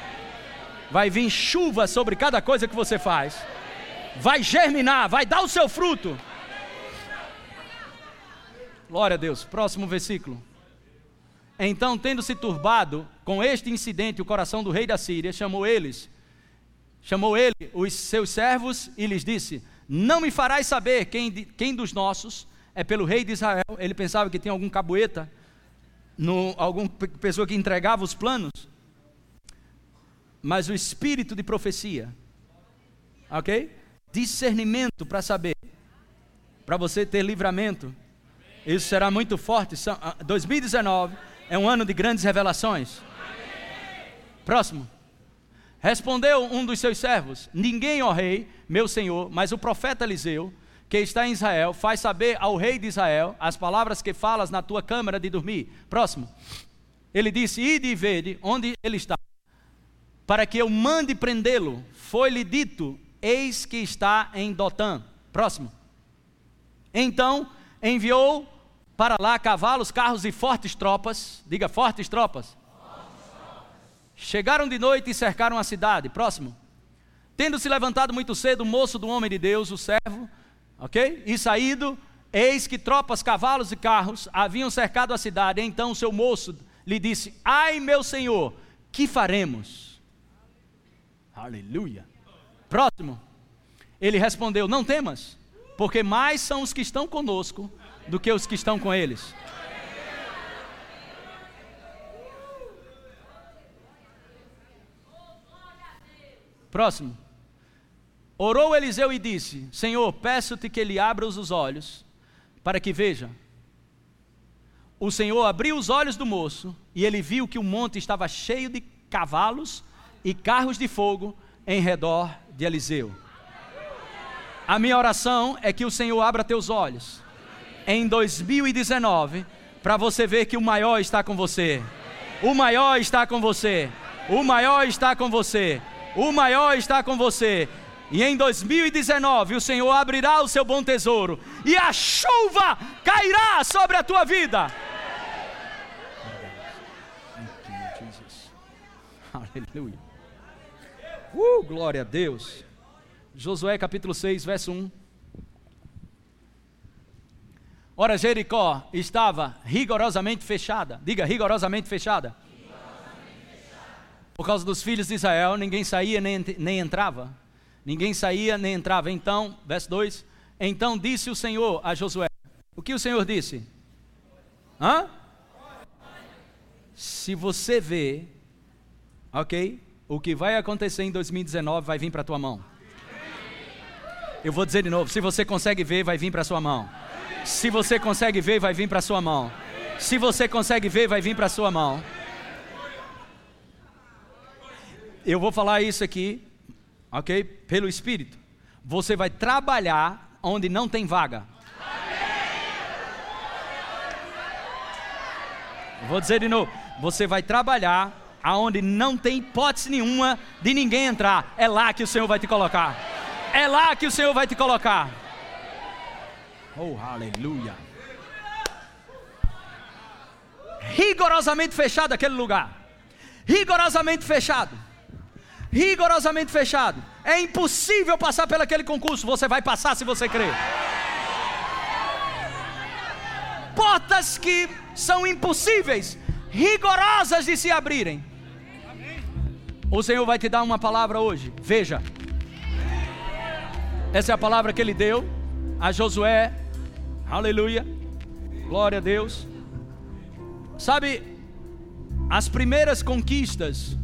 Vai vir chuva sobre cada coisa que você faz. Vai germinar, vai dar o seu fruto. Glória a Deus. Próximo versículo. Então, tendo-se turbado com este incidente o coração do rei da Síria, chamou ele os seus servos e lhes disse: não me farás saber quem dos nossos é pelo rei de Israel. Ele pensava que tinha algum cabueta, alguma pessoa que entregava os planos, mas o espírito de profecia, ok? Discernimento para saber, para você ter livramento. Isso será muito forte. 2019 é um ano de grandes revelações. Próximo. Respondeu um dos seus servos: ninguém, ó rei, meu senhor, mas o profeta Eliseu, que está em Israel, faz saber ao rei de Israel as palavras que falas na tua câmara de dormir. Próximo. Ele disse: ide e vede onde ele está, para que eu mande prendê-lo. Foi-lhe dito: eis que está em Dotã. Próximo. Então enviou para lá cavalos, carros e fortes tropas. Diga: fortes tropas. Chegaram de noite e cercaram a cidade. Próximo. Tendo se levantado muito cedo o moço do homem de Deus, o servo, ok? E saído, eis que tropas, cavalos e carros haviam cercado a cidade. Então o seu moço lhe disse: ai, meu senhor, que faremos? Aleluia. Próximo. Ele respondeu: não temas, porque mais são os que estão conosco do que os que estão com eles. Próximo. Orou Eliseu e disse: Senhor, peço-te que lhe abras os olhos, para que veja. O Senhor abriu os olhos do moço, e ele viu que o monte estava cheio de cavalos e carros de fogo em redor de Eliseu. A minha oração é que o Senhor abra teus olhos em 2019, para você ver que o maior está com você. O maior está com você. O maior está com você. O maior está com você. E em 2019 o Senhor abrirá o seu bom tesouro e a chuva cairá sobre a tua vida. Aleluia. Glória a Deus. Josué capítulo 6, verso 1. Ora, Jericó estava rigorosamente fechada. Diga, rigorosamente fechada. Rigorosamente fechada. Por causa dos filhos de Israel, ninguém saía nem entrava. Ninguém saía nem entrava. Então, verso 2, então disse o Senhor a Josué. O que o Senhor disse? Hã? Se você vê, ok, o que vai acontecer em 2019 vai vir para a tua mão. Eu vou dizer de novo, se você consegue ver, vai vir para a sua mão. Se você consegue ver, vai vir para a sua mão. Se você consegue ver, vai vir para a sua mão. Eu vou falar isso aqui, ok? Pelo Espírito. Você vai trabalhar onde não tem vaga. Eu vou dizer de novo. Você vai trabalhar aonde não tem hipótese nenhuma de ninguém entrar. É lá que o Senhor vai te colocar. É lá que o Senhor vai te colocar. Oh, aleluia. Rigorosamente fechado aquele lugar. Rigorosamente fechado. Rigorosamente fechado. É impossível passar pelo aquele concurso. Você vai passar se você crer. Portas que são impossíveis, rigorosas de se abrirem. O Senhor vai te dar uma palavra hoje. Veja. Essa é a palavra que Ele deu a Josué. Aleluia, glória a Deus. Sabe, as primeiras conquistas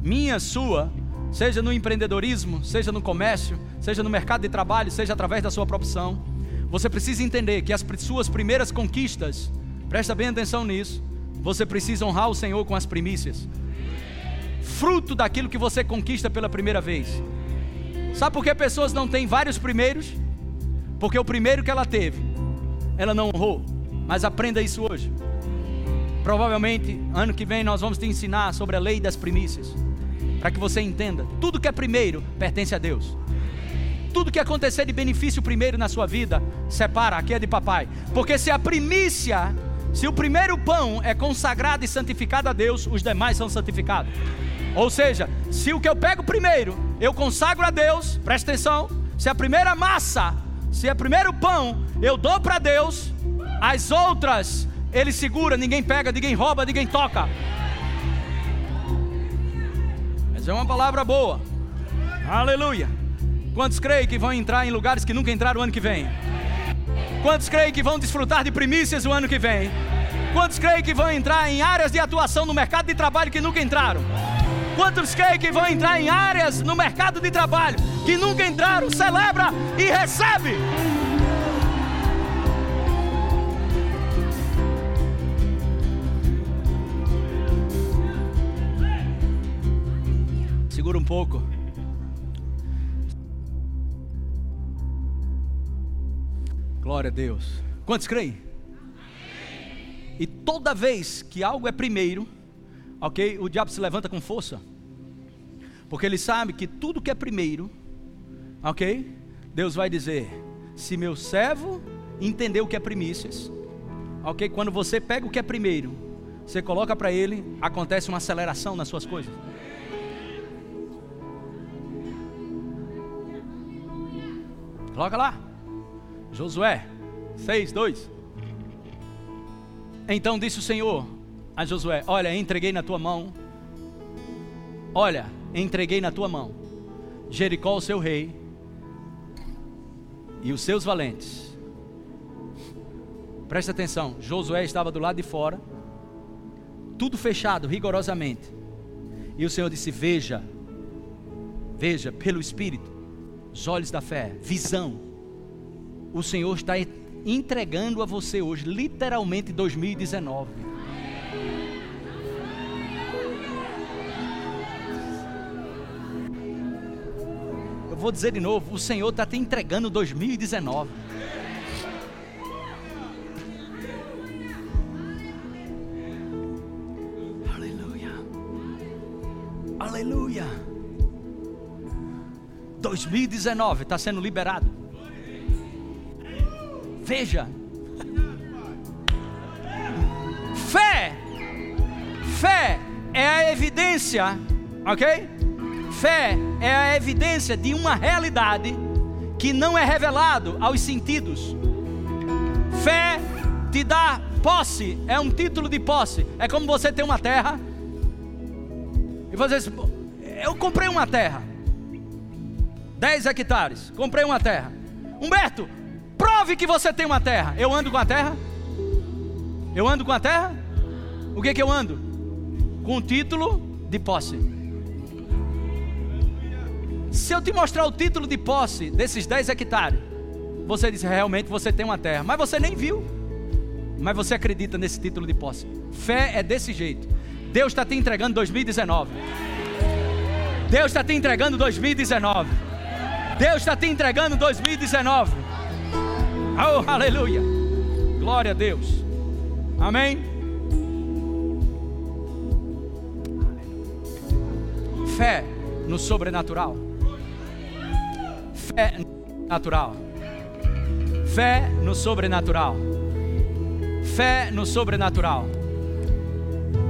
minha, sua, seja no empreendedorismo, seja no comércio, seja no mercado de trabalho, seja através da sua profissão, você precisa entender que as suas primeiras conquistas, presta bem atenção nisso, você precisa honrar o Senhor com as primícias, fruto daquilo que você conquista pela primeira vez. Sabe por que pessoas não têm vários primeiros? Porque o primeiro que ela teve, ela não honrou. Mas aprenda isso hoje. Provavelmente, ano que vem, nós vamos te ensinar sobre a lei das primícias, para que você entenda, tudo que é primeiro pertence a Deus. Tudo que acontecer de benefício primeiro na sua vida, separa, aqui é de papai. Porque se a primícia, se o primeiro pão é consagrado e santificado a Deus, os demais são santificados. Ou seja, se o que eu pego primeiro, eu consagro a Deus, presta atenção, se a primeira massa, se é primeiro pão, eu dou para Deus, as outras Ele segura, ninguém pega, ninguém rouba, ninguém toca. Essa é uma palavra boa. Aleluia. Quantos creem que vão entrar em lugares que nunca entraram o ano que vem? Quantos creem que vão desfrutar de primícias o ano que vem? Quantos creem que vão entrar em áreas de atuação no mercado de trabalho que nunca entraram? Quantos creem que vão entrar em áreas no mercado de trabalho que nunca entraram? Celebra e recebe! Segura um pouco. Glória a Deus. Quantos creem? E toda vez que algo é primeiro, ok? O diabo se levanta com força, porque ele sabe que tudo que é primeiro, ok? Deus vai dizer, se meu servo entender o que é primícias, ok? Quando você pega o que é primeiro, você coloca para ele, acontece uma aceleração nas suas coisas. Coloca lá, Josué 6:2. Então disse o Senhor a Josué, olha, entreguei na tua mão, Jericó, o seu rei, e os seus valentes. Presta atenção, Josué estava do lado de fora, tudo fechado, rigorosamente, e o Senhor disse, veja, veja pelo Espírito, os olhos da fé, visão, o Senhor está entregando a você hoje, literalmente 2019, vou dizer de novo, o Senhor está te entregando 2019. Aleluia, aleluia. 2019 está sendo liberado. Veja, fé é a evidência, ok? Fé é a evidência de uma realidade que não é revelado aos sentidos. Fé te dá posse, é um título de posse. É como você ter uma terra e você diz, eu comprei uma terra, 10 hectares, comprei uma terra. Humberto, prove que você tem uma terra. Eu ando com a terra? Eu ando com a terra? O que eu ando? Com o título de posse. Se eu te mostrar o título de posse desses 10 hectares, você diz, realmente você tem uma terra, mas você nem viu, mas você acredita nesse título de posse. Fé é desse jeito. Deus está te entregando 2019. Deus está te entregando 2019. Deus está te entregando 2019. Oh, aleluia. Glória a Deus. Amém. Fé no sobrenatural. Fé no sobrenatural. Fé no sobrenatural. Fé no sobrenatural.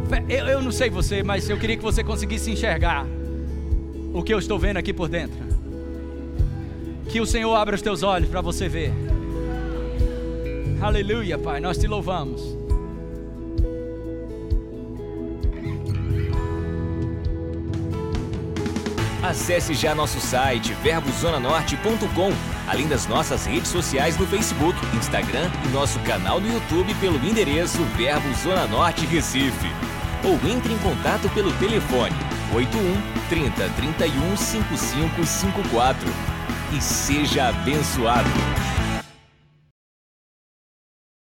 Fé, eu não sei você, mas eu queria que você conseguisse enxergar o que eu estou vendo aqui por dentro. Que o Senhor abra os teus olhos para você ver. Aleluia, Pai, nós te louvamos. Acesse já nosso site verbozonanorte.com, além das nossas redes sociais no Facebook, Instagram e nosso canal no YouTube pelo endereço Verbo Zona Norte Recife. Ou entre em contato pelo telefone 81 30 31 5554 e seja abençoado.